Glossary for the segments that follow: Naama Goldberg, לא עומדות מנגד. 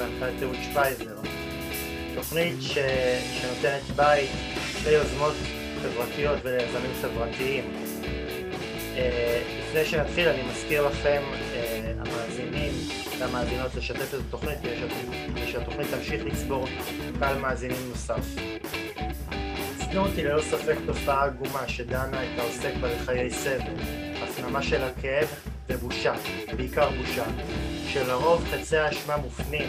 בהנחיית תיעוד שפייזר, תוכנית שנותנת בית ליוזמות חברתיות וליזמים חברתיים. לפני שנתחיל אני מזכיר לכם, המאזינים והמאזינות, לשתף את התוכנית ושהתוכנית תמשיך לצבור קהל מאזינים נוסף. זנות היא ללא ספק תופעה עגומה שדנה את העוסק בחיי סבל, הפנמה של הכאב ובושה, בעיקר בושה, שלרוב חצי האשמה מופנים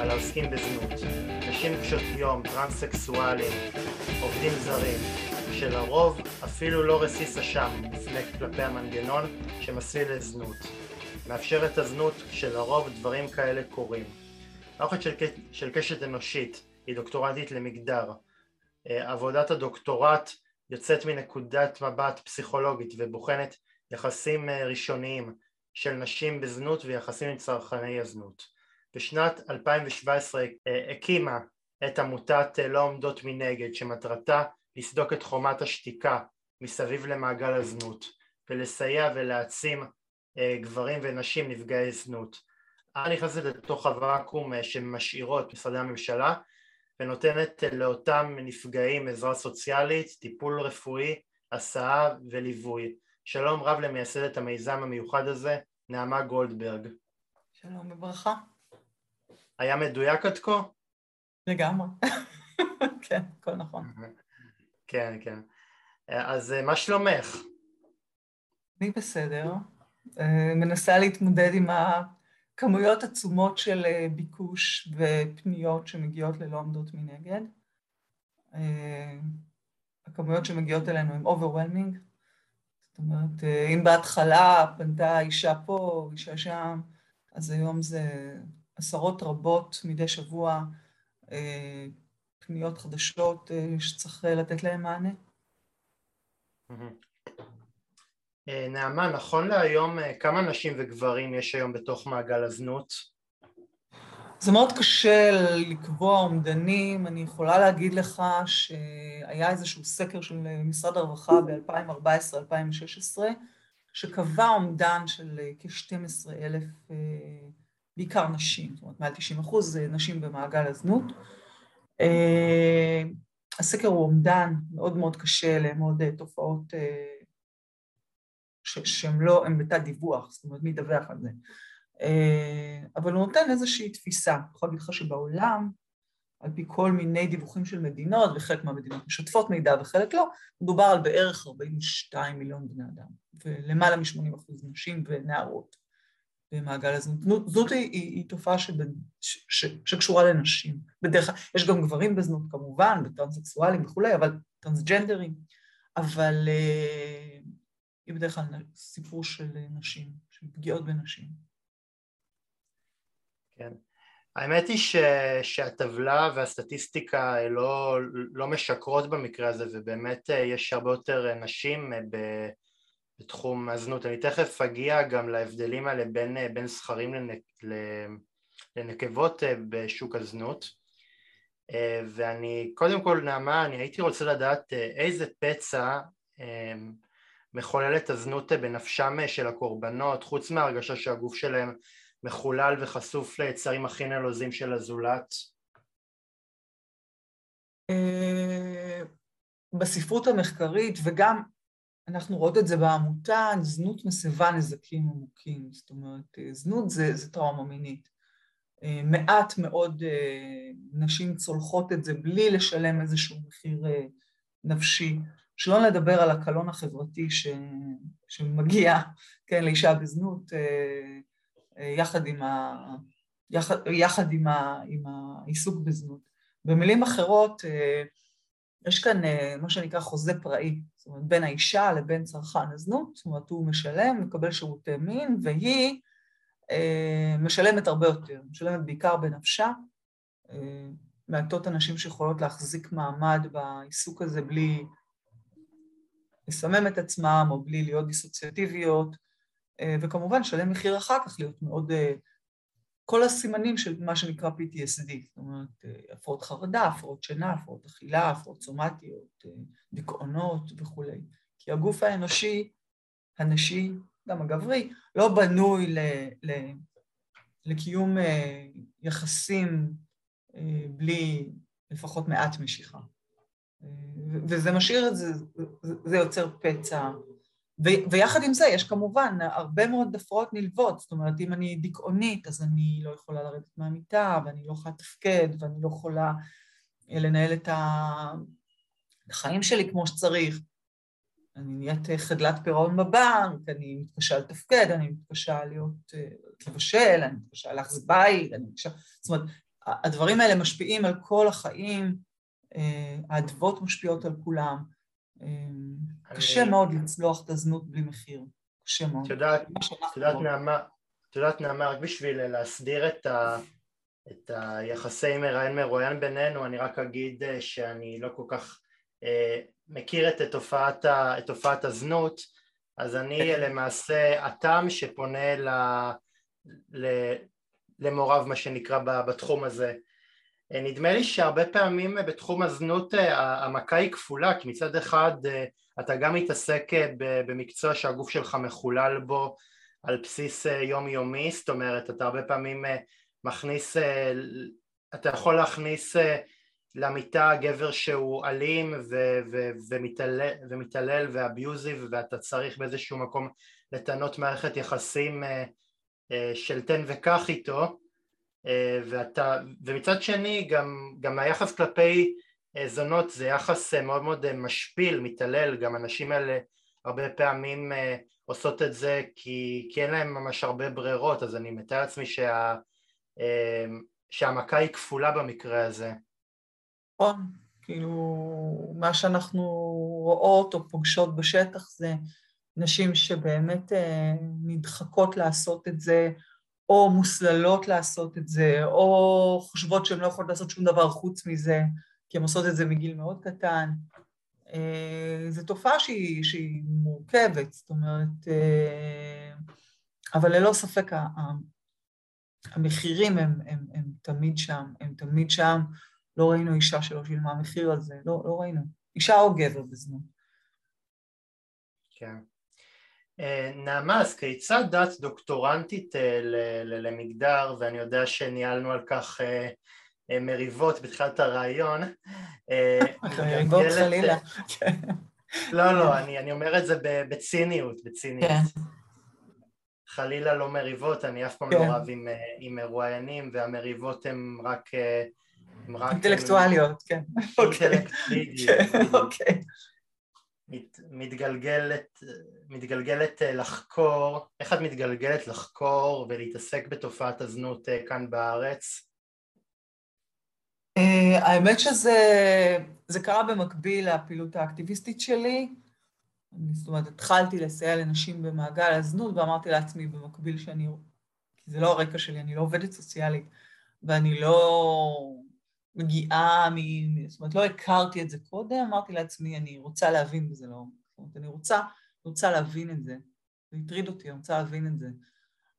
על העוסקים בזנות, נשים קשות יום, טרנסקסואלים, עובדים זרים, שלרוב אפילו לא רסיס אשם כלפי המנגנון שמסליל לזנות, מאפשר את הזנות, שלרוב דברים כאלה קורים. מערכת של קשת אנושית היא דוקטורנטית למגדר. עבודת הדוקטורט יוצאת מנקודת מבט פסיכולוגית ובוחנת יחסים ראשוניים של נשים בזנות ויחסים עם צרכני הזנות. בשנת 2017 הקימה את עמותת לא עומדות מנגד, שמטרתה לסדוק את חומת השתיקה מסביב למעגל הזנות ולסייע ולהעצים גברים ונשים נפגעי זנות. אני נכנסת לתוך הוואקום שמשאירות משרדי הממשלה ונותנת לאותם נפגעים עזרה סוציאלית, טיפול רפואי, הסעה וליווי. שלום רב למייסדת המיזם המיוחד הזה, נעמה גולדברג. שלום וברכה. היה מדויק עד כה? לגמרי. כן, הכל נכון. כן, כן. אז מה שלומך? אני בסדר. מנסה להתמודד עם הכמויות עצומות של ביקוש ופניות שמגיעות ללא עומדות מנגד. הכמויות שמגיעות אלינו הן overwhelming. זאת אומרת, אם בהתחלה פנתה אישה פה, אישה שם, אז היום זה עשרות רבות מדי שבוע פניות חדשות שצריך לתת להן מענה. נעמה, נכון להיום, כמה נשים וגברים יש היום בתוך מעגל הזנות? זה מאוד קשה לקבוע אומדנים. אני יכולה להגיד לך שהיה איזשהו סקר של משרד הרווחה ב-2014-2016, שקבע אומדן של כ-12,000, בעיקר נשים, זאת אומרת מעל 90% נשים במעגל הזנות. הסקר הוא אומדן מאוד מאוד קשה למאוד תופעות שהם לא, הם בתת דיווח, זאת אומרת מי ידווח על זה. אבל הוא נותן איזושהי תפיסה. אני יכולה להגיד לך שבעולם, על פי כל מיני דיווחים של מדינות, וחלק מהמדינות משתפות מידע וחלק לא, מדובר על בערך 42 מיליון בני אדם, ולמעלה מ-80% נשים ונערות במעגל הזנות. זאת היא תופעה שקשורה לנשים. בדרך כלל, יש גם גברים בזנות כמובן, וטרנסקסואלים וכולי, אבל טרנסג'נדרים, אבל היא בדרך כלל סיפור של נשים, של פגיעות בנשים. כן. האמת היא שהטבלה והסטטיסטיקה לא משקרות במקרה הזה, ובאמת יש הרבה יותר נשים בתחום הזנות. אני תכף אגיע גם להבדלים האלה בין זכרים לנקבות בשוק הזנות. ואני, קודם כל נעמה, אני הייתי רוצה לדעת איזה פצע מחוללת הזנות בנפשם של הקורבנות, חוץ מהרגשה שהגוף שלהם מחולל וחשוף ליצרים הכי נלוזים של הזולת. בספרות המחקרית, וגם אנחנו רואות את זה בעמותה, זנות מסבה נזקים עמוקים. זאת אומרת, זנות זה טראומה מינית. מעט מאוד נשים צולחות את זה בלי לשלם איזשהו מחיר נפשי. שלא נדבר על הקלון החברתי שמגיע, כן, לאישה בזנות, יחד עם העיסוק בזנות. במילים אחרות, יש כאן מה שנקרא חוזה פראי, זאת אומרת, בין האישה לבין צרכן הזנות, זאת אומרת, הוא משלם, מקבל שירותי מין, והיא משלמת הרבה יותר, משלמת בעיקר בנפשה. מעטות אנשים שיכולות להחזיק מעמד בעיסוק הזה בלי לסמם את עצמם, או בלי להיות דיסוציאטיביות, וכמובן שלם מחיר אחר כך להיות מאוד, כל הסימנים של מה שנקרא PTSD, זאת אומרת, הפרעות חרדה, הפרעות שינה, הפרעות אכילה, הפרעות סומטיות, דיכאונות וכו'. כי הגוף האנושי, הנשי, גם הגברי, לא בנוי לקיום יחסים בלי לפחות מעט משיכה. וזה משאיר את זה, זה יוצר פצע. ויחד עם זה יש כמובן הרבה מאוד הפרעות נלוות, זאת אומרת, אם אני דיכאונית, אז אני לא יכולה לרדת מהמיטה, ואני לא יכולה לתפקד, ואני לא יכולה לנהל את החיים שלי כמו שצריך. אני נהיית חדלת פירעון בבנק, אני מתקשה לתפקד, אני מתקשה לבשל, אני מתקשה להחזיק בית, זאת אומרת, הדברים האלה משפיעים על כל החיים, העדוות משפיעות על כולם, קשה מאוד לצלוח את הזנות בלי מחיר, קשה מאוד. תודעת נעמה, רק בשביל להסדיר את היחסי מראיין בינינו, אני רק אגיד שאני לא כל כך מכיר את תופעת הזנות, אז אני למעשה אתם שפונה למורב מה שנקרא בתחום הזה. נדמה לי שהרבה פעמים בתחום הזנות המכה היא כפולה, כי מצד אחד אתה גם מתעסק במקצוע שהגוף שלך מחולל בו על בסיס יומיומי, זאת אומרת אתה הרבה פעמים מכניס, אתה יכול להכניס למיטה גבר שהוא אלים ומתעלל ואביוזיב, ואתה צריך באיזשהו מקום לטענות מערכת יחסים של תן וקח איתו, ומצד שני גם היחס כלפי זונות זה יחס מאוד מאוד משפיל, מתעלל, גם אנשים האלה הרבה פעמים עושות את זה כי אין להם ממש הרבה ברירות, אז אני מתאר לעצמי שהמכה היא כפולה במקרה הזה. נכון, כאילו מה שאנחנו רואות או פוגשות בשטח זה נשים שבאמת נדחקות לעשות את זה, או מוסללות לעשות את זה, או חושבות שהן לא יכולות לעשות שום דבר חוץ מזה, כי הן עושות את זה מגיל מאוד קטן. זו תופעה שהיא מורכבת, זאת אומרת, אבל ללא ספק המחירים הם תמיד שם, הם תמיד שם. לא ראינו אישה שלא שילמה מחיר על זה, לא ראינו. אישה או גבר בזמן. כן. נעמה, אז כיצד דת דוקטורנטית למגדר, ואני יודע שניהלנו על כך מריבות בתחילת הרעיון. מריבות חלילה. לא, אני אומר את זה בציניות. חלילה לא מריבות, אני אף פעם לא רב עם מרואיינים, והמריבות הן רק... אינטלקטואליות, כן. אוקיי. מתגלגלת לחקור, איך את מתגלגלת לחקור ולהתעסק בתופעת הזנות כאן בארץ? האמת שזה קרה במקביל לפעילות האקטיביסטית שלי, זאת אומרת, התחלתי לסייע לנשים במעגל הזנות, ואמרתי לעצמי במקביל שאני, כי זה לא הרקע שלי, אני לא עובדת סוציאלית, ואני לא... מגיעה, זאת אומרת, לא הכרתי את זה קודם, אמרתי לעצמי, אני רוצה להבין בזה לעומק, זאת אומרת, אני רוצה להבין את זה, זה הטריד אותי, אני רוצה להבין את זה.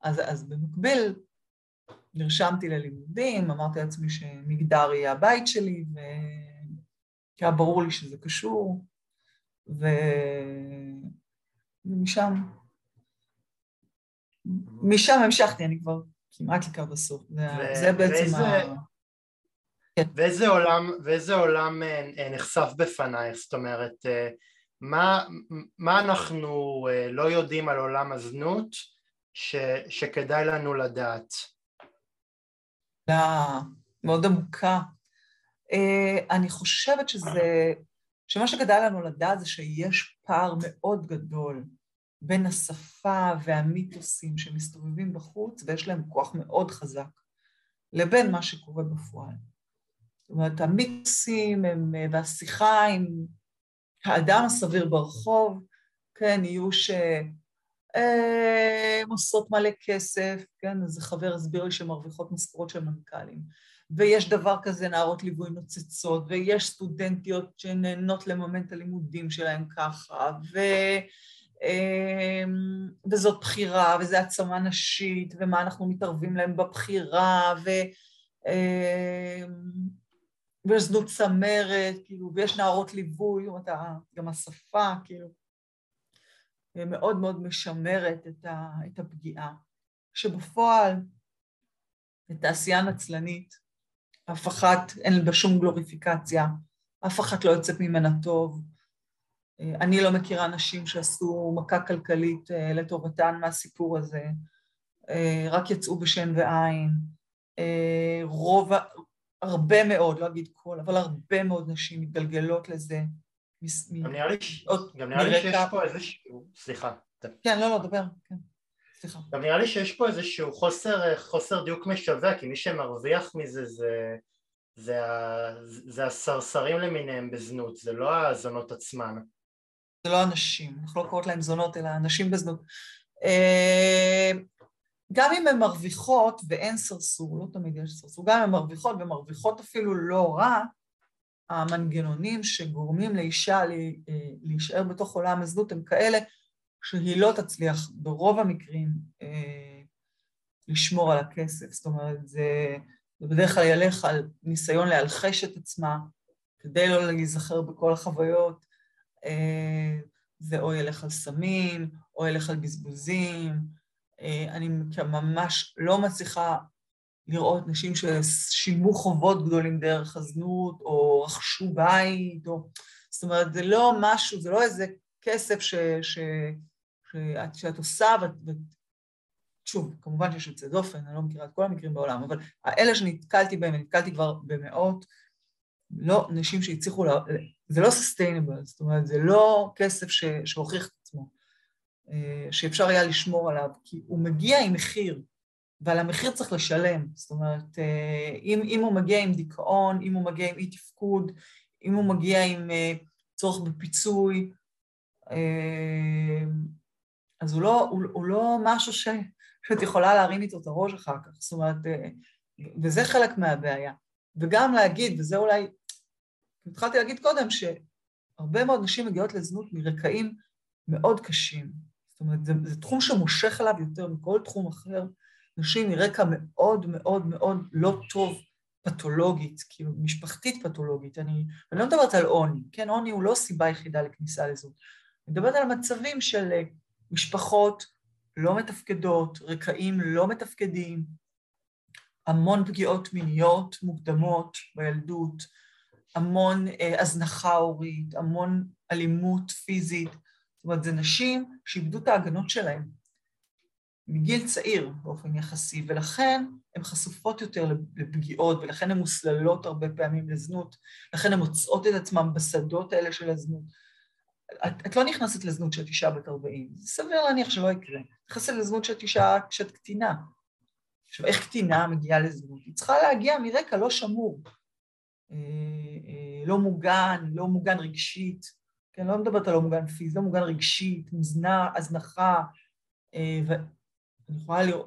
אז במקביל, נרשמתי ללימודים, אמרתי לעצמי שמגדר יהיה הבית שלי, כי היה ברור לי שזה קשור, ומשם המשכתי, אני כבר כמעט לקראת בסוף, זה בעצם ואיזה עולם נחשף בפנייך, זאת אומרת, מה אנחנו לא יודעים על עולם הזנות שכדאי לנו לדעת? מאוד עמוקה. אני חושבת שמה שכדאי לנו לדעת זה שיש פער מאוד גדול בין השפה והמיתוסים שמסתובבים בחוץ, ויש להם כוח מאוד חזק, לבין מה שקורה בפועל. זאת אומרת, המיתוסים והשיחה עם האדם הסביר ברחוב, כן, יהיו שהן עושות מלא כסף, כן, אז חבר הסביר לי שהן מרוויחות משכורות של מנכ"לים, ויש דבר כזה נערות ליווי נוצצות, ויש סטודנטיות שנהנות לממן את הלימודים שלהן ככה, וזאת בחירה, וזה עצמה נשית, ומה אנחנו מתערבים להם בבחירה, ויש זנות צמרת, כאילו, ויש נערות ליווי, גם השפה, כאילו, מאוד מאוד משמרת את הפגיעה, שבפועל לתעשייה נצלנית, אף אחת אין בה שום גלוריפיקציה, אף אחת לא יוצאת ממנה טוב. אני לא מכירה אנשים שעשו מכה כלכלית לטובתן מהסיפור הזה, רק יצאו בשן ועין. הרבה מאוד, לא אגיד כל, אבל הרבה מאוד נשים מתגלגלות לזה. גם נראה לי שיש פה איזשהו, סליחה. כן, לא, דבר, כן. סליחה. גם נראה לי שיש פה איזשהו חוסר דיוק משווה, כי מי שמרוויח מזה זה הסרסרים למיניהם בזנות, זה לא הזונות עצמן. זה לא אנשים, אנחנו לא קוראות להם זונות, אלא אנשים בזנות. גם אם הן מרוויחות, ואין סרסור, לא תמיד יש סרסור, גם אם הן מרוויחות, ומרוויחות אפילו לא רע, המנגנונים שגורמים לאישה להישאר בתוך עולם הזנות הם כאלה, שהיא לא תצליח ברוב המקרים לשמור על הכסף. זאת אומרת, זה בדרך כלל ילך על ניסיון להלחש את עצמה, כדי לא להיזכר בכל החוויות, זה או ילך על סמים, או ילך על בזבוזים. אני ממש לא מצליחה לראות נשים ששילמו חובות גדולים דרך הזנות, או רכשו בית, או... זאת אומרת, זה לא משהו, זה לא איזה כסף שאת עושה, שוב, כמובן שיש יוצא דופן, אני לא מכירה את כל המקרים בעולם, אבל האלה שנתקלתי בהם, נתקלתי כבר במאות, לא נשים שהצליחו, זה לא sustainable, זאת אומרת, זה לא כסף שהוכיח את עצמו. שאפשר היה לשמור עליו, כי הוא מגיע עם מחיר, ועל המחיר צריך לשלם. זאת אומרת, אם הוא מגיע עם דיכאון, אם הוא מגיע עם אי תפקוד, אם הוא מגיע עם צורך בפיצוי, אז הוא לא משהו שאת יכולה להרים איתו את הראש אחר כך. זאת אומרת, וזה חלק מהבעיה. וגם להגיד, וזה אולי, התחלתי להגיד קודם, שהרבה מאוד נשים מגיעות לזנות מרקעים מאוד קשים. זאת אומרת, זה תחום שמושך עליו יותר מכל תחום אחר. נשים מרקע מאוד מאוד מאוד לא טוב, פתולוגית, כאילו משפחתית פתולוגית. אני לא מדברת על עוני, כן? עוני הוא לא סיבה יחידה לכניסה לזאת. אני מדברת על מצבים של משפחות לא מתפקדות, רקעים לא מתפקדים, המון פגיעות מיניות מוקדמות בילדות, המון הזנחה הורית, המון אלימות פיזית. זאת אומרת, זה נשים שאיבדו את ההגנות שלהן מגיל צעיר באופן יחסי, ולכן הן חשופות יותר לפגיעות, ולכן הן מוסללות הרבה פעמים לזנות, לכן הן מוצאות את עצמן בשדות האלה של הזנות. את לא נכנסת לזנות שאת אישה בת 40, זה סביר להניח שלא יקרה. נכנסת לזנות שאת אישה כשאת קטינה. עכשיו, איך קטינה מגיעה לזנות? היא צריכה להגיע מרקע לא שמור, לא מוגן, לא מוגן רגשית, אני לא מדברת על לא מוגן פיזי, לא מוגן רגשית, מוזנה, הזנחה,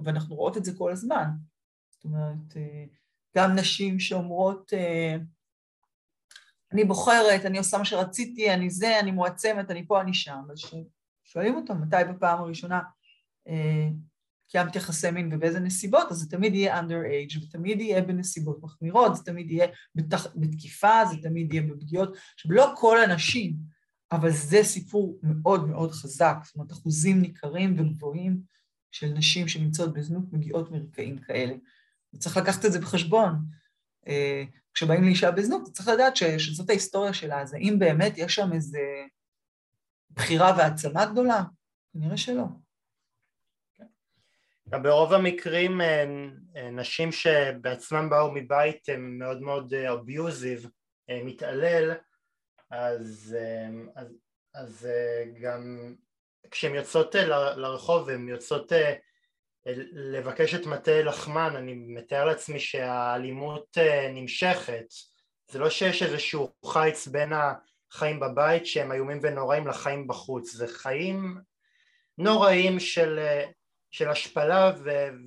ואנחנו רואות את זה כל הזמן. זאת אומרת, גם נשים שאומרות, אני בוחרת, אני עושה מה שרציתי, אני זה, אני מועצמת, אני פה, אני שם. אז שואלים אותם, מתי בפעם הראשונה קיימת יחסי מין ובאיזה נסיבות, אז זה תמיד יהיה underage, ותמיד יהיה בנסיבות מחמירות, זה תמיד יהיה בתקיפה, זה תמיד יהיה בפגיעות, שלא כל הנשים, אבל זה סיפור מאוד מאוד חזק, זאת אומרת, אחוזים ניכרים וגבוהים של נשים שנמצאות בזנות מגיעות מרקעים כאלה. וצריך לקחת את זה בחשבון. כשבאים לאישה בזנות, צריך לדעת שזאת ההיסטוריה שלה, אז האם באמת יש שם איזו בחירה והעצמה גדולה? נראה שלא. גם ברוב המקרים, נשים שבעצמם באו מבית הן מאוד מאוד אביוזיב, מתעלל, אז גם כשהן יוצאות לרחוב והן יוצאות לבקש את מטה לחמן, אני מתאר לעצמי שהאלימות נמשכת. זה לא שיש איזשהו חיץ בין החיים בבית שהם איומים ונוראים לחיים בחוץ, זה חיים נוראים של השפלה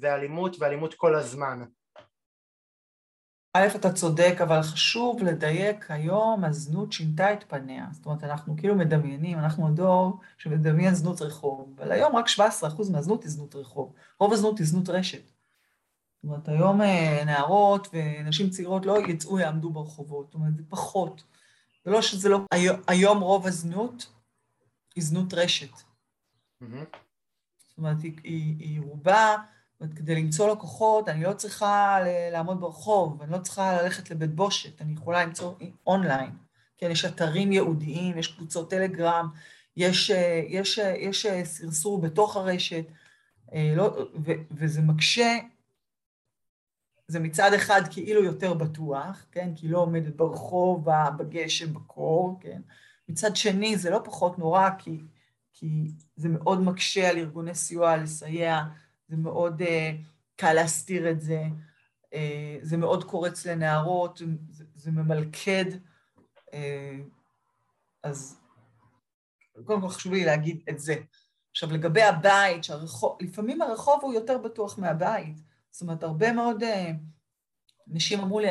ואלימות, ואלימות כל הזמן. א', אתה צודק, אבל חשוב לדייק, היום הזנות שינתה את פניה. זאת אומרת, אנחנו כאילו מדמיינים, אנחנו הדור שמדמיין זנות רחוב, אבל היום רק 17% מהזנות היא זנות רחוב. רוב הזנות היא זנות רשת. זאת אומרת, היום נערות ונשים צעירות לא יצאו, יעמדו ברחובות. זאת אומרת, זה פחות. זה לא שזה לא... היום רוב הזנות היא זנות רשת. זאת אומרת, היא רובה כדי למצוא לקוחות, אני לא צריכה לעמוד ברחוב, אני לא צריכה ללכת לבית בושת, אני יכולה למצוא אונליין. כן, יש אתרים ייעודיים, יש קבוצות טלגרם, יש סרסור בתוך הרשת, וזה מקשה, זה מצד אחד כאילו יותר בטוח, כן, כי לא עומדת ברחוב, בגשם, בקור, כן. מצד שני, זה לא פחות נורא, כי זה מאוד מקשה על ארגוני סיוע, לסייע, זה מאוד קל להסתיר את זה, זה מאוד קורץ לנערות, זה ממלכד, אז קודם כל חשוב לי להגיד את זה. עכשיו לגבי הבית, לפעמים הרחוב הוא יותר בטוח מהבית, זאת אומרת הרבה מאוד נשים אמרו לי,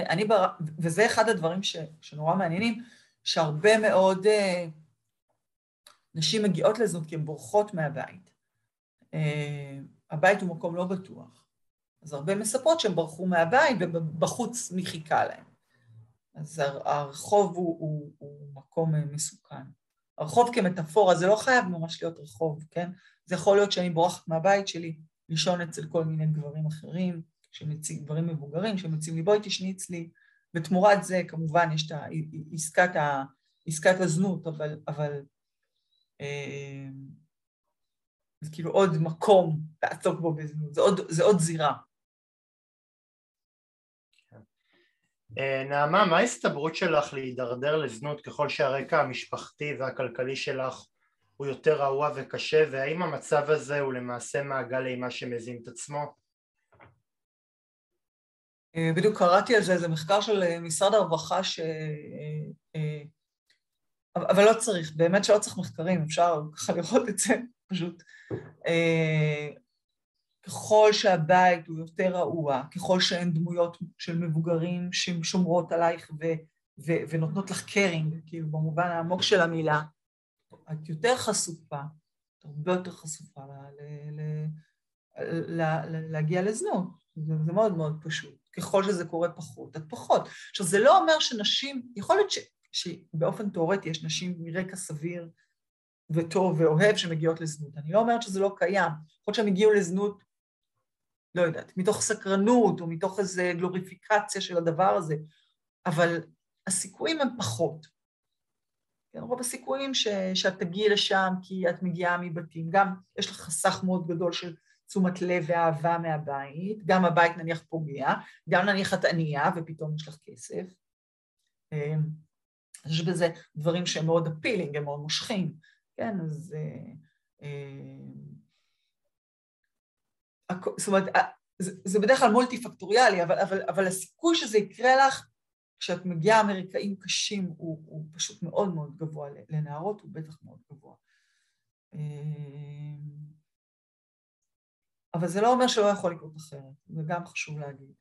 וזה אחד הדברים שנורא מעניינים, שהרבה מאוד נשים מגיעות לזאת כי הן בורחות מהבית. הבית הוא מקום לא בטוח. אז הרבה מספרות שהן ברחו מהבית ובחוץ מחיכה להן. אז הרחוב הוא מקום מסוכן. הרחוב כמטאפורה, זה לא חייב ממש להיות רחוב, כן? זה יכול להיות שאני בורחת מהבית שלי, לישון אצל כל מיני גברים אחרים, גברים מבוגרים שמציעים לי, בואי תשני אצלי. בתמורת זה כמובן יש את עסקת הזנות, אבל זה כאילו עוד מקום לעסוק בו בזנות, זה עוד זירה. נעמה, מה ההסתברות שלך להידרדר לזנות ככל שהרקע המשפחתי והכלכלי שלך הוא יותר רעוע וקשה, והאם המצב הזה הוא למעשה מעגל אימה שמזין את עצמו? בדיוק קראתי על זה, זה מחקר של משרד הרווחה אבל לא צריך, באמת שלא צריך מחקרים, אפשר ככה לראות את זה פשוט. ככל שהבית הוא יותר רעוע, ככל שאין דמויות של מבוגרים ששומרות עלייך ונותנות לך קרינג, כאילו במובן העמוק של המילה, את יותר חשופה, את הרבה יותר חשופה להגיע לזנות, זה מאוד מאוד פשוט. ככל שזה קורה פחות, את פחות. עכשיו, זה לא אומר שנשים, יכול להיות שבאופן תיאורטי יש נשים מרקע סביר וטוב ואוהב שמגיעות לזנות. אני לא אומרת שזה לא קיים. יכול להיות שהם הגיעו לזנות, לא יודעת, מתוך סקרנות או מתוך איזו גלוריפיקציה של הדבר הזה, אבל הסיכויים הם פחות. רוב הסיכויים שאת תגיעי לשם כי את מגיעה מבתים. גם יש לך חסך מאוד גדול של תשומת לב ואהבה מהבית, גם הבית נניח פוגע, גם נניח את ענייה ופתאום יש לך כסף. יש בזה דברים שהם מאוד אפילינג, הם מאוד מושכים, כן, אז זאת אומרת, זה בדרך כלל מולטי-פקטוריאלי, אבל הסיכוי שזה יקרה לך, כשאת מגיעה אמריקאים קשים, הוא פשוט מאוד מאוד גבוה, לנערות הוא בטח מאוד גבוה. אבל זה לא אומר שלא יכול לקרות אחרת, זה גם חשוב להגיד.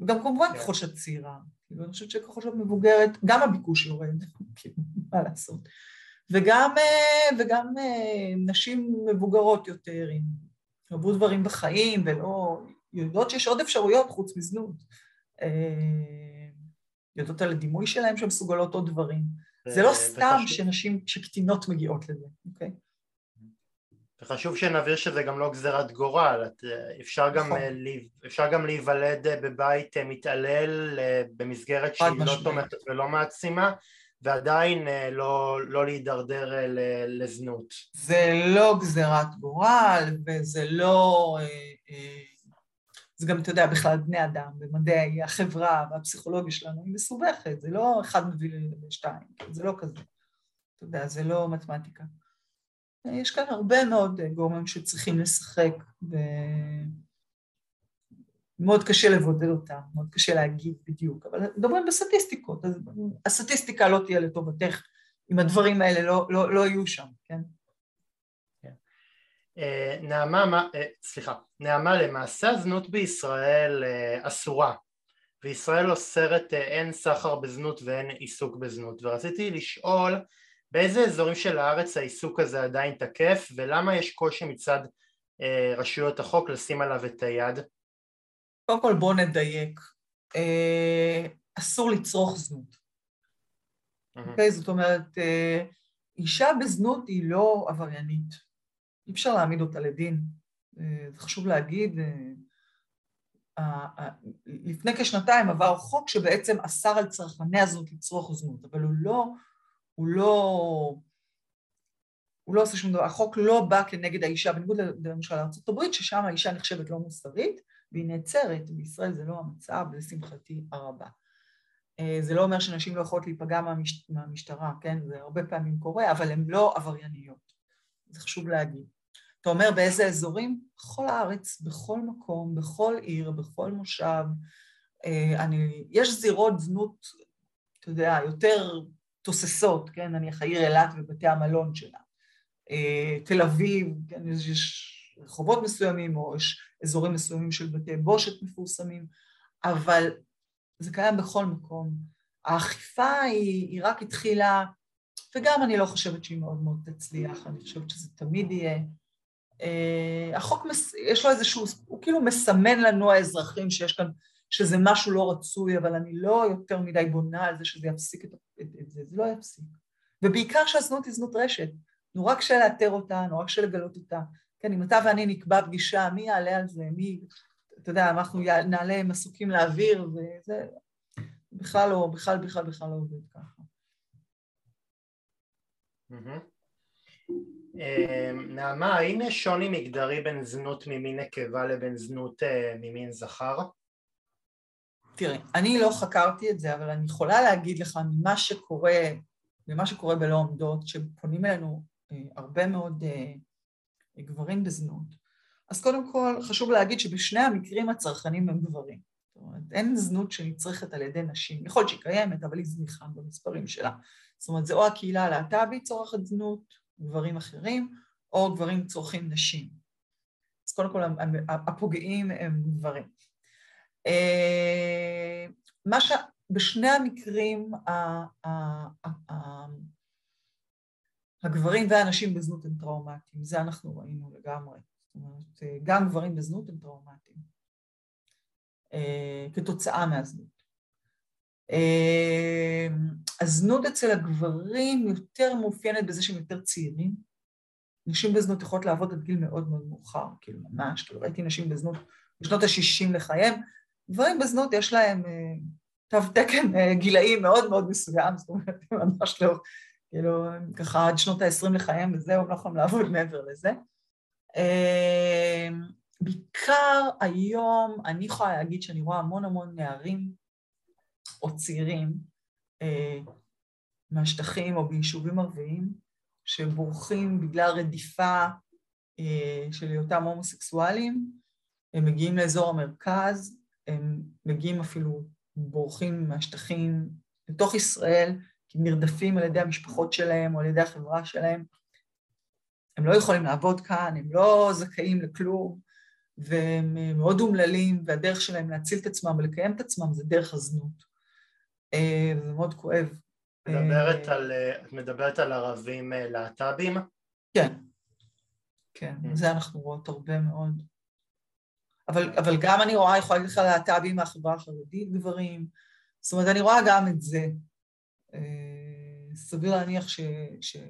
וגם כמובן ככל שאת צעירה, אני חושבת שככל שאת מבוגרת, גם הביקוש יורד, מה לעשות. וגם נשים מבוגרות יותר, אם עברו דברים בחיים, ולא יודעות שיש עוד אפשרויות חוץ מזנות. יודעות על הדימוי שלהם שהן מסוגלות עוד דברים. זה לא סתם שנשים, שקטינות מגיעות לזה, אוקיי? וחשוב שנבהיר שזה גם לא גזרת גורל, אפשר גם להיוולד בבית מתעלל במסגרת שהיא לא תומכת ולא מעצימה, ועדיין לא להידרדר לזנות. זה לא גזרת גורל, וזה לא, זה גם, אתה יודע, בכלל בני אדם, במדעי החברה והפסיכולוגיה שלנו היא מסובכת, זה לא אחד מביא לשתיים, זה לא כזה, אתה יודע, זה לא מתמטיקה. יש כאן הרבה מאוד גורמים שצריכים לשחק, ומאוד קשה לבודד אותם, מאוד קשה להגיד בדיוק, אבל מדברים בסטטיסטיקות, אז הסטטיסטיקה לא תהיה לטובתך, אם הדברים האלה לא יהיו שם, כן? נעמה, למעשה הזנות בישראל אסורה, וישראל אוסרת אין סחר בזנות ואין עיסוק בזנות, ורציתי לשאול, באיזה אזורים של הארץ העיסוק הזה עדיין תקף, ולמה יש קושי מצד רשויות החוק לשים עליו את היד? קודם כל בואו נדייק. אסור לצרוך זנות. אוקיי, זאת אומרת, אישה בזנות היא לא עבריינית. אי אפשר להעמיד אותה לדין. זה חשוב להגיד, לפני כשנתיים עבר חוק שבעצם אסר על צרכני הזנות לצרוך זנות, אבל הוא לא עושה שום דבר, החוק לא בא כנגד האישה, בניגוד למשל לארצות הברית, ששם האישה נחשבת לא מוסרית, והיא נעצרת, בישראל זה לא המצב, לשמחתי הרבה. זה לא אומר שנשים לא יכולות להיפגע מהמשטרה, כן? זה הרבה פעמים קורה, אבל הן לא עברייניות. זה חשוב להגיד. אתה אומר באיזה אזורים? בכל הארץ, בכל מקום, בכל עיר, בכל מושב. יש זירות זנות, אתה יודע, יותר תוססות, כן? אני אחיר אילת ובתי המלון שלה. תל אביב, כן? יש רחובות מסוימים, או יש אזורים מסוימים של בתי בושת מפורסמים, אבל זה קיים בכל מקום. האכיפה היא רק התחילה, וגם אני לא חושבת שהיא מאוד מאוד תצליח, אני חושבת שזה תמיד יהיה. החוק, יש לו איזשהו, הוא כאילו מסמן לנו האזרחים שיש כאן, שזה משהו לא רצוי, אבל אני לא יותר מדי בונה על זה שזה יפסיק את זה, זה לא יפסיק. ובעיקר שהזנות היא זנות רשת, נורא קשה לאתר אותה, נורא קשה לגלות אותה. כן, אם אתה ואני נקבע פגישה, מי יעלה על זה, מי, אתה יודע, אנחנו נעלה מסוקים לאוויר, וזה בכלל לא, בכלל לא עובד ככה. נעמה, האם יש שוני מגדרי בין זנות ממין נקבה לבין זנות ממין זכר? תראה, אני לא חקרתי את זה, אבל אני יכולה להגיד לך ממה שקורה בלא עומדות, שפונים אלינו הרבה מאוד גברים בזנות. אז קודם כל חשוב להגיד שבשני המקרים הצרכנים הם גברים. זאת אומרת, אין זנות שנצרכת על ידי נשים, יכול להיות שהיא קיימת, אבל היא זניחה במספרים שלה. זאת אומרת, זה או הקהילה הלהט"בית צורכת זנות, גברים אחרים, או גברים צורכים נשים. אז קודם כל הפוגעים הם גברים. מה שבשני המקרים הגברים והנשים בזנות הם טראומטיים, זה אנחנו ראינו לגמרי. זאת אומרת, גם גברים בזנות הם טראומטיים, כתוצאה מהזנות. הזנות אצל הגברים יותר מאופיינת בזה שהם יותר צעירים. נשים בזנות יכולות לעבוד עד גיל מאוד מאוד מאוחר, כאילו ממש, כאילו ראיתי נשים בזנות בשנות ה-60 לחיים, גברים בזנות יש להם תו תקן גילאי מאוד מאוד מסוים, זאת אומרת, ממש לא... כאילו, ככה עד שנות ה-20 לחיים, וזהו, הם לא יכולים לעבוד מעבר לזה. בעיקר היום, אני יכולה להגיד שאני רואה המון נערים או צעירים מהשטחים או ביישובים ערביים, שבורחים בגלל רדיפה של היותם הומוסקסואלים, הם מגיעים לאזור המרכז, הם מגיעים אפילו, בורחים מהשטחים לתוך ישראל, נרדפים על ידי המשפחות שלהם או על ידי החברה שלהם, הם לא יכולים לעבוד כאן, הם לא זכאים לכלום, והם מאוד אומללים, והדרך שלהם להציל את עצמם ולקיים את עצמם זה דרך הזנות. זה מאוד כואב. את מדברת על ערבים להט"בים? כן, כן, זה אנחנו רואות הרבה מאוד. אבל גם אני רואה, יכולה להגיד לך להט"בים מהחברה החרדית גברים, זאת אומרת, אני רואה גם את זה. סביר להניח שאלה,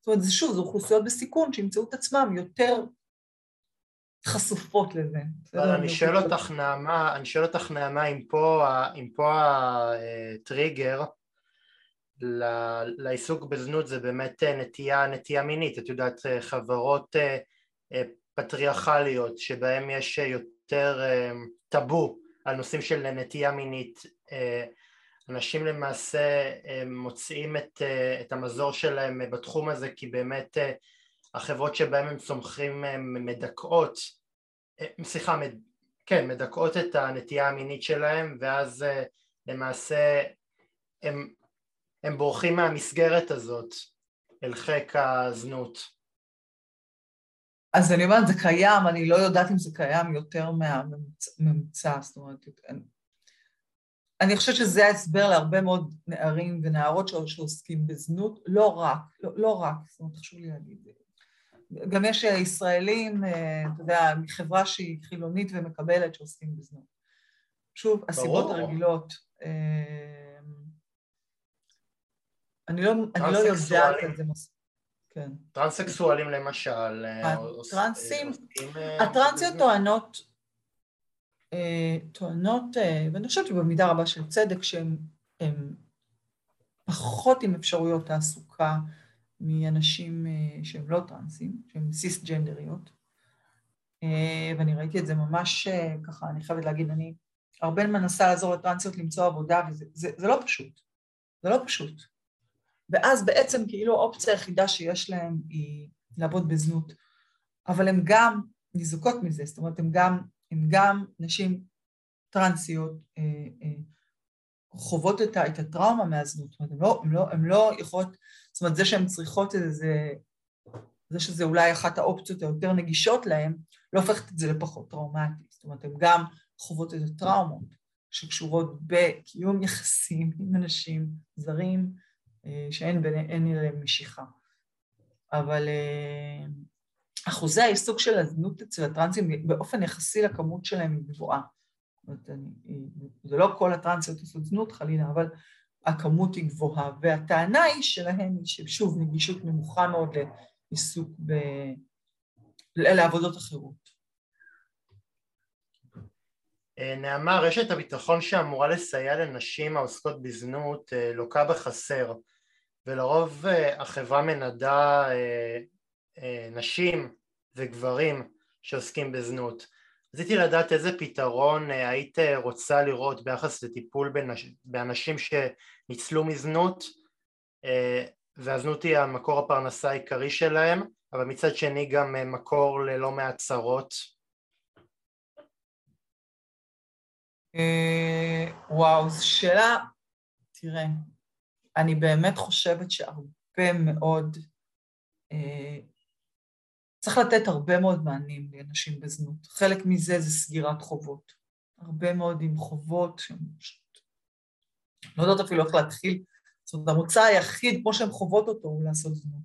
זאת אומרת, שוב, זו אוכלוסיות בסיכון שימצאו את עצמם יותר חשופות לזה. אני שואל אותך נעמה אם פה הטריגר לעיסוק בזנות זה באמת נטייה מינית, את יודעת, חברות פטריארכליות שבהן יש יותר טאבו על נושאים של נטייה מינית, אנשים למעשה מוצאים את המזור שלהם בתחום הזה, כי באמת החברות שבהם הם צומחים מדכאות את הנטייה המינית שלהם, ואז למעשה הם בורחים מהמסגרת הזאת אל חיק הזנות. אז אני אומרת, זה קיים, אני לא יודעת אם זה קיים יותר מהממוצע, זאת אומרת, אני חושבת שזה ההסבר להרבה מאוד נערים ונערות שעוסקים בזנות, לא רק, זאת אומרת, חשוב לי להגיד. גם יש ישראלים, אתה יודע, מחברה שהיא חילונית ומקבלת שעוסקים בזנות. שוב, הסיבות הרגילות, אני לא יודעת על זה מספיק. כן. טרנסקסואלים למשל. הטרנסים, הטרנסיות טוענות, טוענות, ואני חושבת שבמידה רבה של צדק, שהן פחות עם אפשרויות תעסוקה מאנשים שהם לא טרנסים, שהם סיסג'נדריות, ואני ראיתי את זה ממש ככה, אני חייבת להגיד, אני הרבה מנסה לעזור לטרנסיות למצוא עבודה, וזה לא פשוט, זה לא פשוט. ואז בעצם כאילו האופציה היחידה שיש להם היא לעבוד בזנות, אבל הם גם ניזוקות מזה, זאת אומרת, הם גם נשים טרנסיות חוות את הטראומה מהזנות, זאת אומרת, הם לא יכולות, זאת אומרת, זה שהן צריכות איזה, זה שזה אולי אחת האופציות היותר נגישות להן, לא הופכת את זה לפחות טראומטי, זאת אומרת, הן גם חוות איזה טראומות שקשורות בקיום יחסים עם אנשים זרים, שאין אליהם משיכה. אבל אחוזי העיסוק של הזנות אצל הטרנסים באופן יחסי לכמות שלהם היא גבוהה. זה לא כל הטרנסיות עושות זנות חלילה, אבל הכמות היא גבוהה, והטענה היא שלהם היא ששוב נגישות נמוכה מאוד לעיסוק לעבודות אחרות. נעמה, רשת הביטחון שאמורה לסייע לנשים העוסקות בזנות לוקה בחסר, ולרוב החברה מנדה נשים וגברים שעוסקים בזנות. רציתי לדעת איזה פתרון היית רוצה לראות ביחס לטיפול באנשים שניצלו מזנות, והזנות היא המקור הפרנסה העיקרי שלהם, אבל מצד שני גם מקור ללא מעט צרות. וואו, זו שאלה, תראה, אני באמת חושבת שהרבה מאוד, צריך לתת הרבה מאוד מענים לאנשים בזנות. חלק מזה זה סגירת חובות. הרבה מאוד עם חובות שהן לא יודעות אפילו איך להתחיל. זאת אומרת, המוצא היחיד, כמו שהן חובות אותו, הוא לעשות זנות.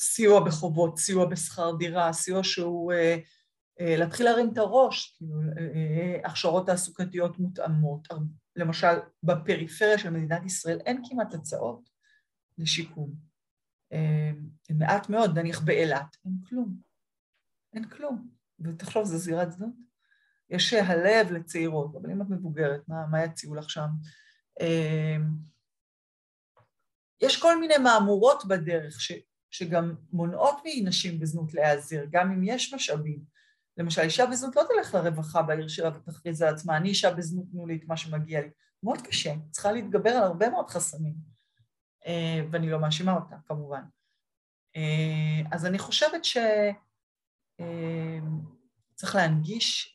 סיוע בחובות, סיוע בשכר דירה, סיוע שהוא להתחיל להרים את הראש, הכשרות תעסוקתיות מותאמות. למשל, בפריפריה של מדינת ישראל אין כמעט הצעות לשיקום. מעט מאוד, נניח באילת, אין כלום, אין כלום, ותחשוב, זה זירת זנות, יש הלב לצעירות, אבל אם את מבוגרת, מה יציעו לך שם? יש כל מיני מאמורות בדרך, שגם מונעות מנשים בזנות להיעזר, גם אם יש משאבים, למשל, אישה בזנות לא תלך לרווחה בעיר שלה ותכריז על עצמה, אני אישה בזנות, תנו לי את מה שמגיע לי, מאוד קשה, צריכה להתגבר על הרבה מאוד חסמים, ואני לא מאשימה אותה, כמובן. אז אני חושבת שצריך להנגיש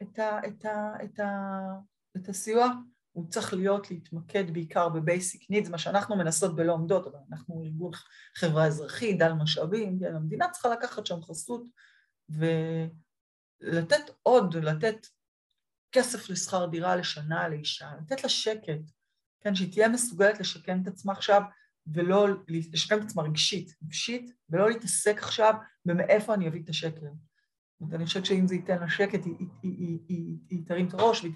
את הסיוע, הוא צריך להתמקד בעיקר בבייסיק נידס, מה שאנחנו מנסות בלא עומדות, אבל אנחנו ארגון חברה אזרחית, דל משאבים, המדינה צריכה לקחת שם חסות, ולתת לתת כסף לשכר דירה לשנה, לאישה, לתת לה שקט, כן, שהיא תהיה מסוגלת לשקם את עצמה עכשיו, ולא לשקם את עצמה רגשית, ולא להתעסק עכשיו במאיפה אני אביא את השקר. אני חושבת שאם זה ייתן לה שקט, היא תרים את הראש והיא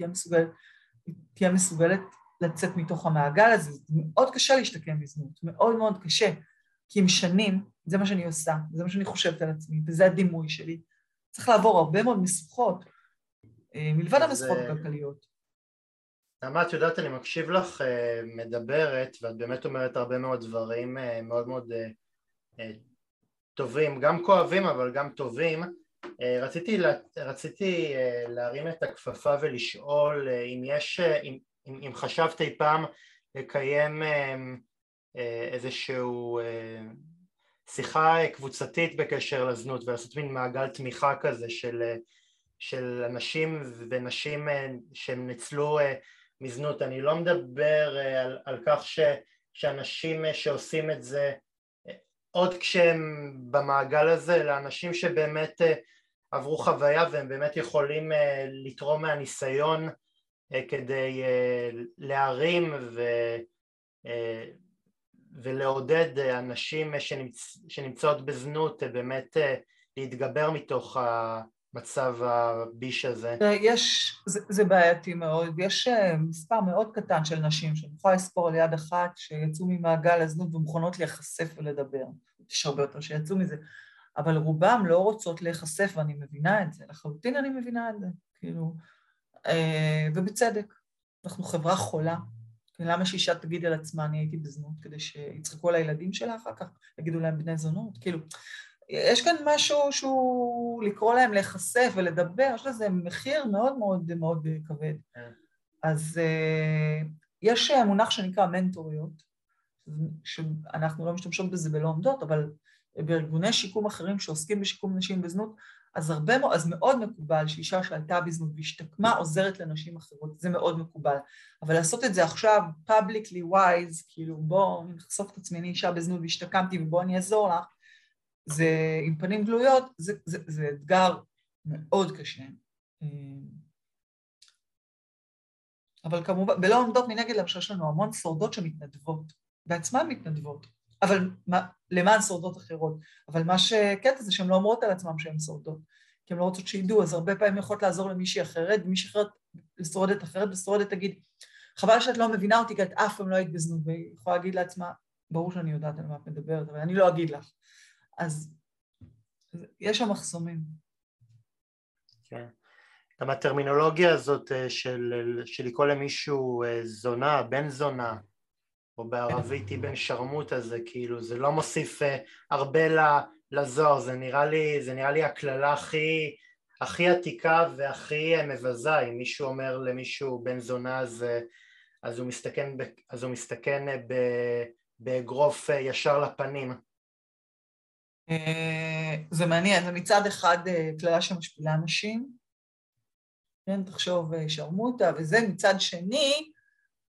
תהיה מסוגלת לצאת מתוך המעגל הזה. זה מאוד קשה להשתקם בזנות, מאוד מאוד קשה, כי עם שנים, זה מה שאני עושה, זה מה שאני חושבת על עצמי, וזה הדימוי שלי. צריך לעבור הרבה מאוד משוכות, מלבד המשוכות הכלכליות. נעמה, את יודעת, אני מקשיב לך מדברת, ואת באמת אומרת הרבה מאוד דברים מאוד מאוד טובים, גם כואבים אבל גם טובים. רציתי להרים את הכפפה ולשאול אם יש, אם חשבת אי פעם לקיים איזשהו שיחה קבוצתית בקשר לזנות, ולעשות מין מעגל תמיכה כזה של אנשים ונשים שהם ניצלו מזנות. אני לא מדבר על כך שאנשים שעושים את זה עוד כשהם במעגל הזה, אלא אנשים שבאמת עברו חוויה והם באמת יכולים לתרום מהניסיון כדי להרים ולעודד אנשים שנמצאות בזנות באמת להתגבר מתוך מצב הביש הזה. זה בעייתי מאוד, יש מספר מאוד קטן של נשים שאני יכולה לספור על יד אחת שיצאו ממעגל הזנות ומוכנות להיחשף ולדבר, יש הרבה יותר שיצאו מזה, אבל רובם לא רוצות להיחשף, ואני מבינה את זה, לחלוטין אני מבינה את זה, כאילו, ובצדק. אנחנו חברה חולה. למה שאישה תגיד על עצמה, אני הייתי בזנות, כדי שיצחקו על הילדים שלה אחר כך, יגידו להם בני זונות, כאילו, יש כאן משהו שהוא לקרוא להם להיחשף ולדבר, יש לזה מחיר מאוד מאוד מאוד כבד. אז יש מונח שנקרא מנטוריות, שאנחנו לא משתמשות בזה בלא עומדות, אבל בארגוני שיקום אחרים שעוסקים בשיקום נשים בזנות, אז מאוד מקובל שאישה שעלתה בזנות והשתקמה עוזרת לנשים אחרות, זה מאוד מקובל. אבל לעשות את זה עכשיו, publicly wise, כאילו בוא נחשוף את עצמי, אני אישה בזנות והשתקמתי ובוא אני אעזור לך, זה עם פנים גלויות, זה אתגר מאוד קשה. אבל כמובן, בלא עומדות מנגד, למשל יש לנו המון שורדות שמתנדבות, בעצמן מתנדבות, אבל למען שורדות אחרות. אבל מה שקטע זה שהן לא אומרות על עצמם שהן שורדות, כי הן לא רוצות שידעו, אז הרבה פעמים יכולות לעזור למישהי אחרת, ומישהי אחרת לשורדת אחרת, ושורדת תגיד, חבל שאת לא מבינה אותי, כי את אף פעם לא היית בזנות, והיא יכולה להגיד לעצמה, ברור שאני יודעת על מה את מדברת, אבל אני לא אגיד לך. אז יש שם מחסומים. כן. גם הטרמינולוגיה הזאת של לקרוא למישהו זונה, בן זונה, או בערבית היא בן שרמוט הזה, כאילו זה לא מוסיף הרבה לזוהר, זה נראה לי הכללה הכי עתיקה והכי מבזה, אם מישהו אומר למישהו בן זונה, אז הוא מסתכן באגרוף ישר לפנים. זה מעניין, זה מצד אחד כללה שמשפילה אנשים, כן, תחשוב שרמוטה, וזה מצד שני,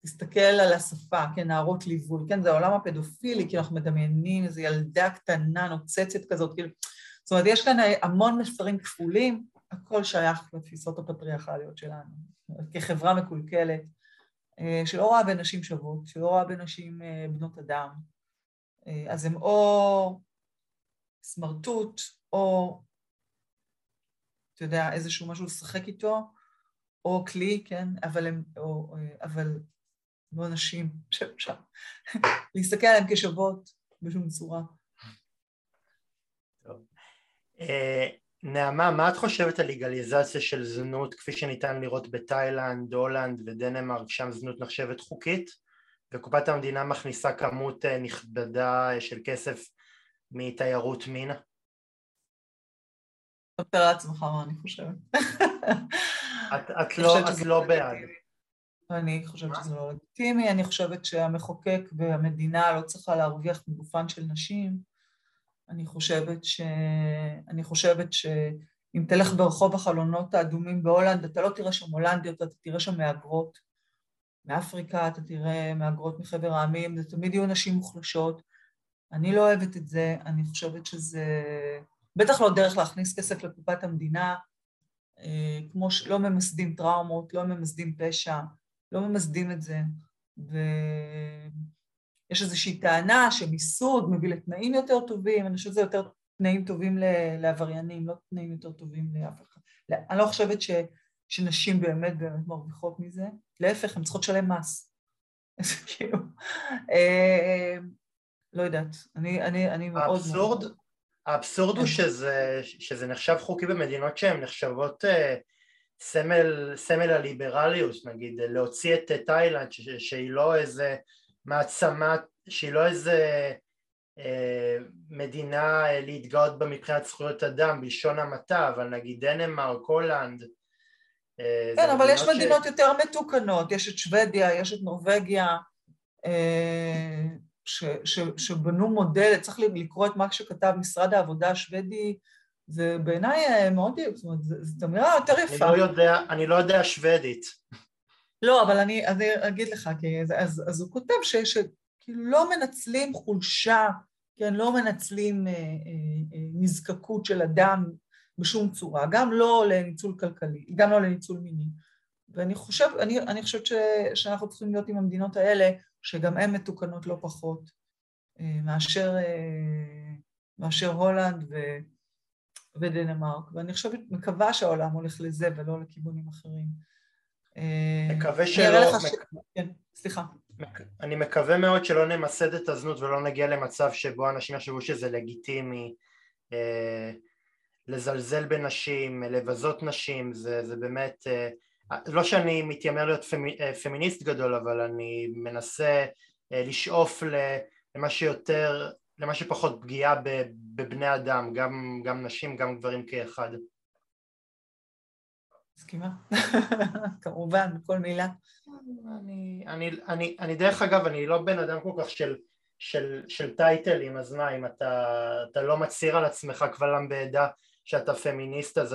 תסתכל על השפה, כן, נערות ליווי, כן, זה העולם הפדופילי, כי אנחנו מדמיינים איזו ילדה קטנה, נוצצת כזאת, כאילו, זאת אומרת, יש כאן המון מסרים כפולים, הכל שייך לתפיסות הפטריארכליות שלנו, כחברה מקולקלת, שלא רואה בנשים שוות, שלא רואה בנשים בנות אדם, אז הם או סמרטוט, או, אתה יודע, איזשהו משהו לשחק איתו, או כלי, כן, אבל לא נשים, שאפשר להסתכל עליהם כשוות בשום צורה. טוב. נעמה, מה את חושבת על לגליזציה של זנות, כפי שניתן לראות בתאילנד, הולנד ודנמרק, שם זנות נחשבת חוקית, וקופת המדינה מכניסה כמות נכבדה של כסף מתיירות מין? תספר על עצמך מה אני חושבת. את לא בעד. אני חושבת שזה לא לגיטימי, אני חושבת שהמחוקק והמדינה לא צריכה להרוויח מגופן של נשים. אני חושבת שאם תלך ברחוב החלונות האדומים בהולנד, אתה לא תראה שם הולנדיות, אתה תראה שם מהגרות מאפריקה, אתה תראה מהגרות מחבר העמים, זה תמיד יהיו נשים מוחלשות. אני לא אוהבת את זה, אני חושבת שזה בטח לא דרך להכניס כסף לקופת המדינה, כמו שלא ממסדים טראומות, לא ממסדים פשע, לא ממסדים את זה, ויש איזושהי טענה שמיסוד מביא לתנאים יותר טובים, אני חושבת שזה יותר תנאים טובים לעבריינים, לא תנאים יותר טובים לאף אחד. אני לא חושבת שנשים באמת מרוויחות מזה, להפך, הן צריכות לשלם מס. אז כאילו, לא יודעת, אני מאוד... האבסורד הוא שזה נחשב חוקי במדינות שהן נחשבות סמל הליברליות, נגיד, להוציא את תאילנד, שהיא לא איזה מעצמה, שהיא לא איזה מדינה להתגאות בה מבחינת זכויות אדם, בלשון המעטה, אבל נגיד דנמרק, הולנד. כן, אבל יש מדינות יותר מתוקנות, יש את שוודיה, יש את נורווגיה, שבנו מודל, צריך לקרוא את מה שכתב משרד העבודה השוודי, זה בעיניי מאוד, זאת אומרת, זו אמירה יותר יפה. אני לא יודע שוודית. לא, אבל אני אגיד לך, אז הוא כותב שכאילו לא מנצלים חולשה, כן, לא מנצלים נזקקות של אדם בשום צורה, גם לא לניצול כלכלי, גם לא לניצול מיני. ואני חושבת שאנחנו צריכים להיות עם המדינות האלה, שגם הן מתוקנות לא פחות מאשר הולנד ודנמרק, ואני חושבת, מקווה שהעולם הולך לזה ולא לכיוונים אחרים. מקווה שלא... כן, סליחה. אני מקווה מאוד שלא נמסד את הזנות ולא נגיע למצב שבו אנשים יחשבו שזה לגיטימי, לזלזל בנשים, לבזות נשים, זה באמת... לא שאני מתיימר להיות פמיניסט גדול, אבל אני מנסה לשאוף למה שיותר, למה שפחות פגיעה בבני אדם, גם נשים, גם גברים כאחד. מסכימה, כמובן, כל מילה. אני דרך אגב, אני לא בן אדם כל כך של טייטלים, אז מה, אם אתה לא מצהיר על עצמך כבר בעדה שאתה פמיניסט, אז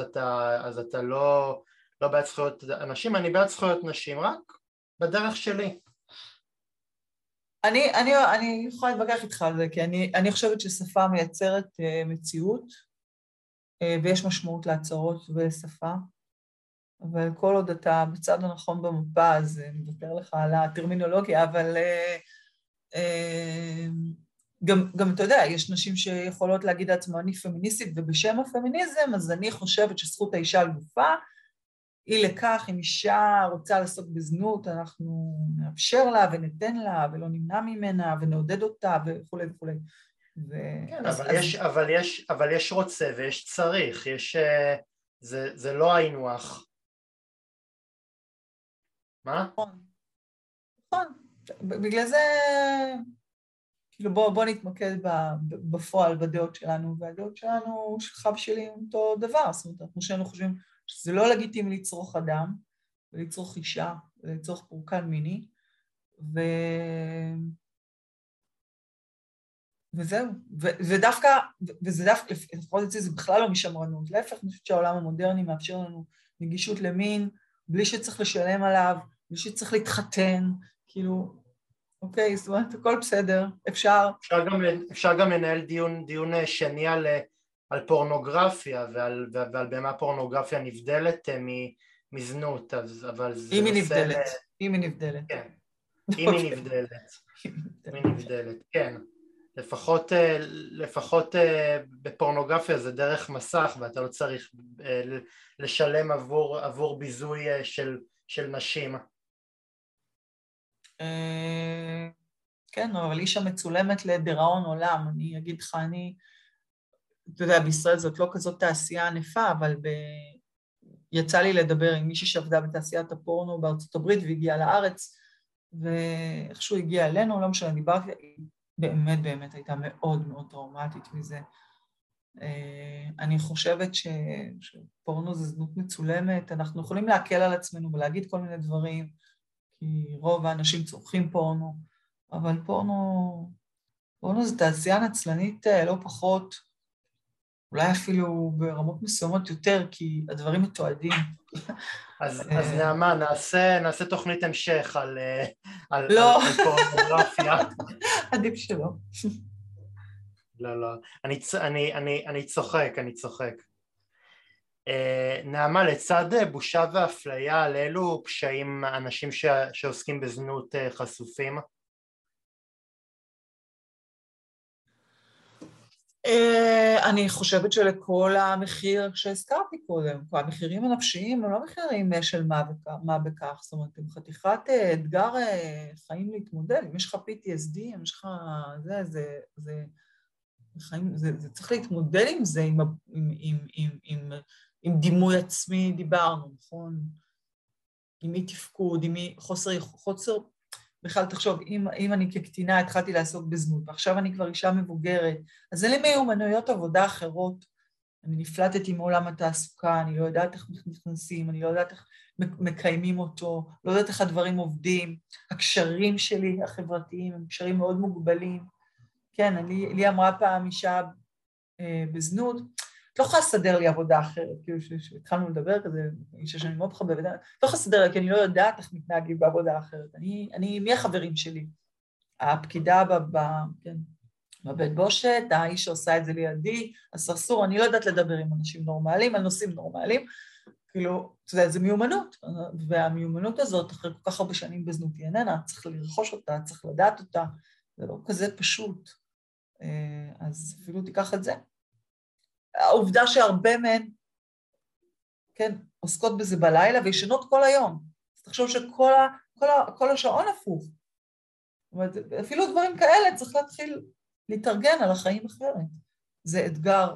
אתה לא בעד זכויות אנשים, אני בעד זכויות נשים, רק בדרך שלי. אני יכולה להתווכח איתך על זה, כי אני חושבת ששפה מייצרת מציאות, ויש משמעות להצהרות ושפה, אבל כל עוד אתה בצד הנכון במפה, אז אני מדבר לך על הטרמינולוגיה, אבל גם אתה יודע, יש נשים שיכולות להגיד לעצמו, אני פמיניסטית, ובשם הפמיניזם, אז אני חושבת שזכות האישה על גופה, היא לכך, אם אישה רוצה לעסוק בזנות, אנחנו נאפשר לה וניתן לה, ולא נמנע ממנה, ונעודד אותה, וכולי וכולי. כן, אבל יש רוצה ויש צריך, זה לא העינוח. מה? נכון. בגלל זה, כאילו בוא נתמקד בפועל, בדעות שלנו, והדעות שלנו, שלך ושלי, הם אותו דבר, זאת אומרת, אנחנו שאנו חושבים, שזה לא לגיטימי לצרוך אדם, ולצרוך אישה, ולצרוך פורקן מיני, וזהו. ודווקא, לפחות את זה בכלל לא משמרנות. להפך, אני חושבת שהעולם המודרני מאפשר לנו נגישות למין, בלי שצריך לשלם עליו, בלי שצריך להתחתן, כאילו, אוקיי, זאת אומרת, הכל בסדר, אפשר גם לנהל דיון שני על פורנוגרפיה, ועל במה פורנוגרפיה נבדלת מזנות, אבל זה... אם היא נבדלת, אם היא נבדלת. כן, אם היא נבדלת, אם היא נבדלת, כן. לפחות בפורנוגרפיה זה דרך מסך, ואתה לא צריך לשלם עבור ביזוי של נשים. כן, אבל אישה מצולמת לדיראון עולם, אני אגיד לך, אתה יודע, בישראל זאת לא כזאת תעשייה ענפה, אבל יצא לי לדבר עם מישהי שעבדה בתעשיית הפורנו בארצות הברית, והגיעה לארץ, ואיכשהו הגיעה אלינו, לא משנה, דיברתי, באמת הייתה מאוד מאוד טראומטית מזה. אני חושבת שפורנו זה זנות מצולמת, אנחנו יכולים להקל על עצמנו ולהגיד כל מיני דברים, כי רוב האנשים צורכים פורנו, אבל פורנו זה תעשייה נצלנית לא פחות, אולי אפילו ברמות מסוימות יותר, כי הדברים מתועדים. אז נעמה, נעשה תוכנית המשך על פורנוגרפיה. עדיף שלא. לא, לא. אני צוחק. נעמה, לצד בושה ואפליה, על אילו פשעים אנשים שעוסקים בזנות חשופים? אני חושבת שלכל המחיר שהזכרתי קודם, המחירים הנפשיים הם לא מחירים של מה בכך, זאת אומרת, עם חתיכת אתגר חיים להתמודד, אם יש לך PTSD, אם יש לך זה צריך להתמודד עם זה, עם דימוי עצמי דיברנו, נכון? עם אי תפקוד, עם חוסר, בכלל תחשוב, אם אני כקטינה התחלתי לעסוק בזנות, ועכשיו אני כבר אישה מבוגרת, אז אין לי מיומנויות עבודה אחרות, אני נפלטתי מעולם התעסוקה, אני לא יודעת איך נכנסים, אני לא יודעת איך מקיימים אותו, לא יודעת איך הדברים עובדים, הקשרים שלי החברתיים הם קשרים מאוד מוגבלים, כן, לי אמרה פעם אישה בזנות, את לא יכולה לסדר לי עבודה אחרת, כאילו שהתחלנו לדבר כזה, אישה שאני מאוד חבבת, את לא יכולה לסדר לי, כי אני לא יודעת איך מתנהגים בעבודה אחרת. מי החברים שלי? הפקידה בבית בושת, האיש שעושה את זה לידי, הסרסור, אני לא יודעת לדבר עם אנשים נורמליים, על נושאים נורמליים, כאילו, אתה יודע, זה מיומנות, והמיומנות הזאת, אחרי כל כך הרבה שנים בזנות היא איננה, צריך לרכוש אותה, צריך לדעת אותה, זה לא כזה פשוט, אז אפילו תיקח את זה. העובדה שהרבה מהן, כן, עוסקות בזה בלילה וישנות כל היום. אז תחשוב שכל השעון הפוך. אפילו דברים כאלה צריך להתחיל להתארגן על החיים אחרת. זה אתגר,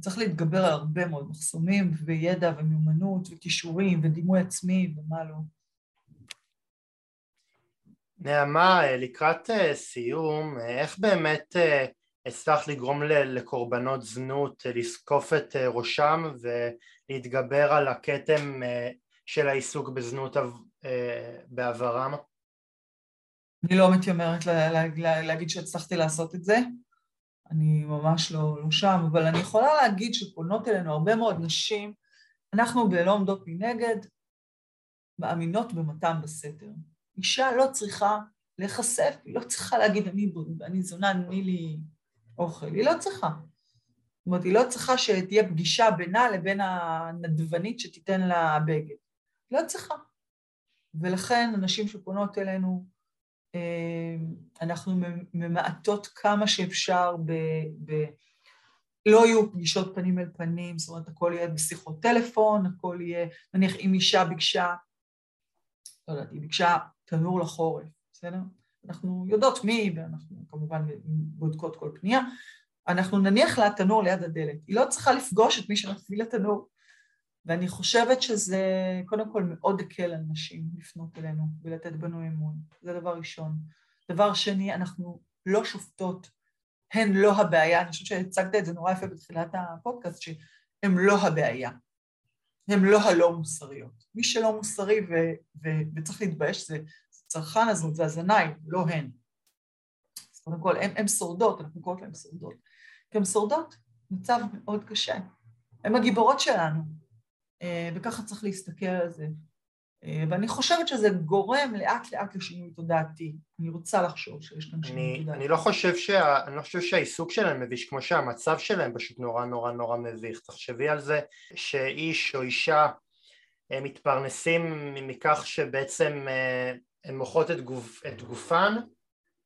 צריך להתגבר על הרבה מאוד מחסומים, וידע ומיומנות וכישורים ודימוי עצמי ומה לא. נעמה, לקראת סיום, איך באמת הצלח לגרום לקורבנות זנות לזקוף את ראשם ולהתגבר על הכתם של העיסוק בזנות בעברם? אני לא מתיימרת להגיד שהצלחתי לעשות את זה, אני ממש לא שם, אבל אני יכולה להגיד שפונות אלינו הרבה מאוד נשים, אנחנו בלא עומדות מנגד, מאמינות במתן בסתר. אישה לא צריכה להיחשף, היא לא צריכה להגיד אני זונה, אני לי אוכל, היא לא צריכה. זאת אומרת, היא לא צריכה שתהיה פגישה בינה לבין הנדבנית שתיתן לה בגד. היא לא צריכה. ולכן הנשים שפונות אלינו, אנחנו ממעטות כמה שאפשר, לא יהיו פגישות פנים אל פנים, זאת אומרת, הכל יהיה בשיחות טלפון, הכל יהיה, נניח אם אישה ביקשה, לא יודעת, היא ביקשה תנור לחורף, בסדר? אנחנו יודעות מי, ואנחנו כמובן בודקות כל פנייה, אנחנו נניח לה תנור ליד הדלת, היא לא צריכה לפגוש את מי שמפעיל התנור, ואני חושבת שזה קודם כל מאוד הקל על נשים לפנות אלינו ולתת בנו אמון, זה דבר ראשון. דבר שני, אנחנו לא שופטות, הן לא הבעיה, אני חושבת שהצגת את זה נורא יפה בתחילת הפודקאסט, שהן לא הבעיה, הן לא הלא מוסריות. מי שלא מוסרי וצריך להתבייש זה צרכן הזנות, זה הזנאי, לא הן. אז קודם כל, הן שורדות, אנחנו קוראות להן שורדות. כי הן שורדות, מצב מאוד קשה. הן הגיבורות שלנו. וככה צריך להסתכל על זה. ואני חושבת שזה גורם לאט לאט לשינוי תודעתי. אני רוצה לחשוב שיש כאן שינוי תודעתי. אני לא חושב שהעיסוק שלהם מביש, כמו שהמצב שלהם פשוט נורא נורא נורא מביך. תחשבי על זה שאיש או אישה מתפרנסים מכך שבעצם הם מוכרות את גופן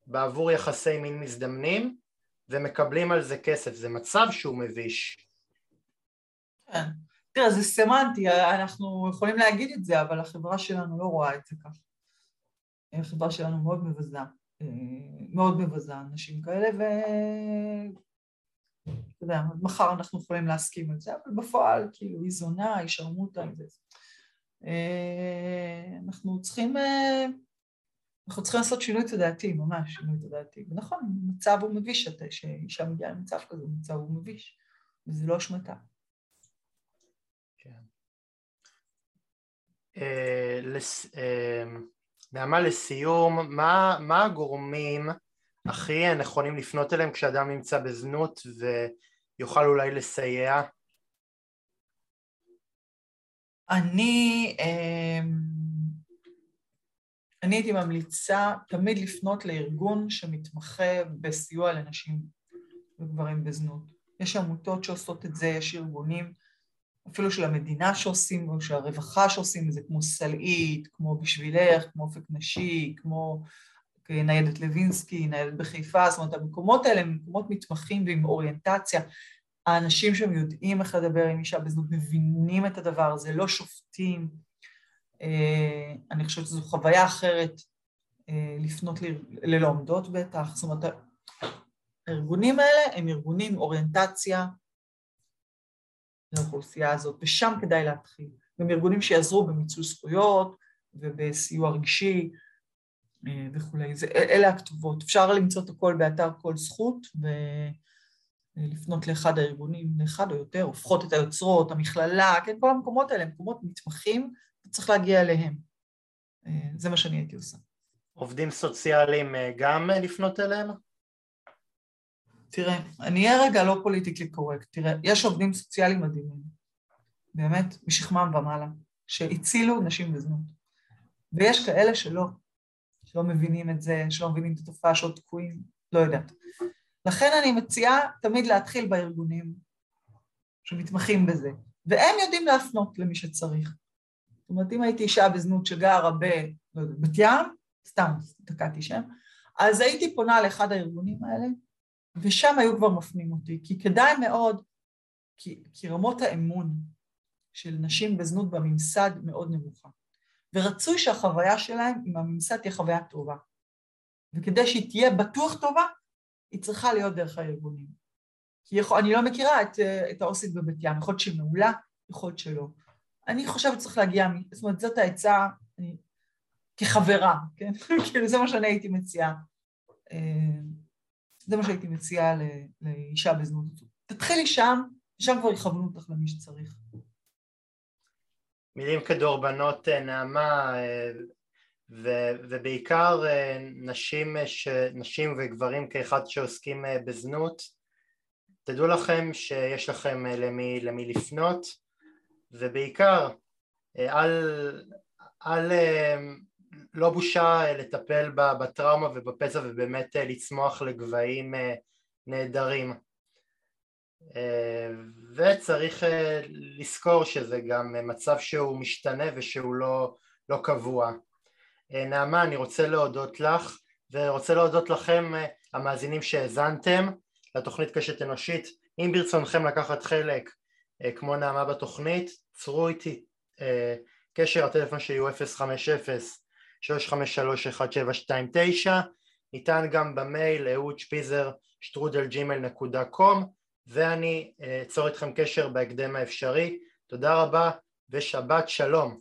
בעבור יחסי מין מזדמנים, ומקבלים על זה כסף. זה מצב שהוא מביש. כן. תראה, זה סמנטי, אנחנו יכולים להגיד את זה, אבל החברה שלנו לא רואה את זה כך. החברה שלנו מאוד מבזה, מאוד מבזה אנשים כאלה, אתה יודע, מחר אנחנו יכולים להסכים על זה, אבל בפועל, כאילו, היא זונה, היא שרמותה, אנחנו צריכים לעשות שינוי תודעתי, ממש שינוי תודעתי. ונכון, מצב הוא מביש, שאישה מגיעה למצב כזה, מצב הוא מביש, וזה לא אשמתה. נעמה, לסיום, מה הגורמים הכי נכונים לפנות אליהם כשאדם נמצא בזנות ויוכל אולי לסייע? אני הייתי ממליצה תמיד לפנות לארגון שמתמחה בסיוע לנשים וגברים בזנות. יש עמותות שעושות את זה, יש ארגונים אפילו של המדינה שעושים, או של הרווחה שעושים, זה כמו סלעית, כמו בשבילך, כמו אופק נשי, כמו ניידת לוינסקי, ניידת בחיפה, זאת אומרת, המקומות האלה הם מקומות מתמחים ועם אוריינטציה. האנשים שם יודעים איך לדבר עם אישה בזנות, מבינים את הדבר הזה, לא שופטים. אני חושבת שזו חוויה אחרת לפנות ללא עומדות בטח, זאת אומרת, הארגונים האלה הם ארגונים, אוריינטציה, לאוכלוסייה הזאת, ושם כדאי להתחיל. גם ארגונים שיעזרו במיצוי זכויות ובסיוע רגשי וכולי. אלה הכתובות. אפשר למצוא את הכל באתר כל זכות ולפנות לאחד הארגונים, לאחד או יותר, הופכות את היוצרות, המכללה, כן, כל המקומות האלה, מקומות מתמחים, וצריך להגיע אליהם. זה מה שאני הייתי עושה. עובדים סוציאליים גם לפנות אליהם? תראה, אני אהיה רגע לא פוליטיקלי קורקט, תראה, יש עובדים סוציאליים מדהימים, באמת, משכמם ומעלה, שהצילו נשים בזנות, ויש כאלה שלא מבינים את זה, שלא מבינים את התופעה, שעוד תקועים, לא יודעת. לכן אני מציעה תמיד להתחיל בארגונים שמתמחים בזה, והם יודעים להפנות למי שצריך. זאת אומרת, אם הייתי אישה בזנות שגרה בבת ים, סתם, תקעתי שם, אז הייתי פונה לאחד הארגונים האלה, ושם היו כבר מפנים אותי, כי כדאי מאוד, כי רמות האמון של נשים בזנות בממסד מאוד נמוכה, ורצוי שהחוויה שלהם עם הממסד תהיה חוויה טובה, וכדי שהיא תהיה בטוח טובה, היא צריכה להיות דרך הארגונים. כי אני לא מכירה את האוסית בבת ים, יכול להיות שהיא מעולה, יכול להיות שלא. אני חושבת שצריך להגיע, זאת אומרת, זאת העצה, אני, כחברה, כן? כאילו זה מה שאני הייתי מציעה. זה מה שהייתי מציעה לאישה בזנות. תתחילי שם, שם כבר יכוונו אותך למי שצריך. מילים כדורבנות, נעמה, ובעיקר נשים וגברים כאחד שעוסקים בזנות, תדעו לכם שיש לכם למי לפנות, ובעיקר לא בושה לטפל בטראומה ובפצע ובאמת לצמוח לגבהים נהדרים. וצריך לזכור שזה גם מצב שהוא משתנה ושהוא לא קבוע. נעמה, אני רוצה להודות לך ורוצה להודות לכם המאזינים שהאזנתם לתוכנית קשת אנושית. אם ברצונכם לקחת חלק כמו נעמה בתוכנית, צרו איתי קשר, הטלפון שלי הוא 050-353-1729, ניתן גם במייל eudspizer@gmail.com, ואני אצור איתכם קשר בהקדם האפשרי. תודה רבה ושבת שלום.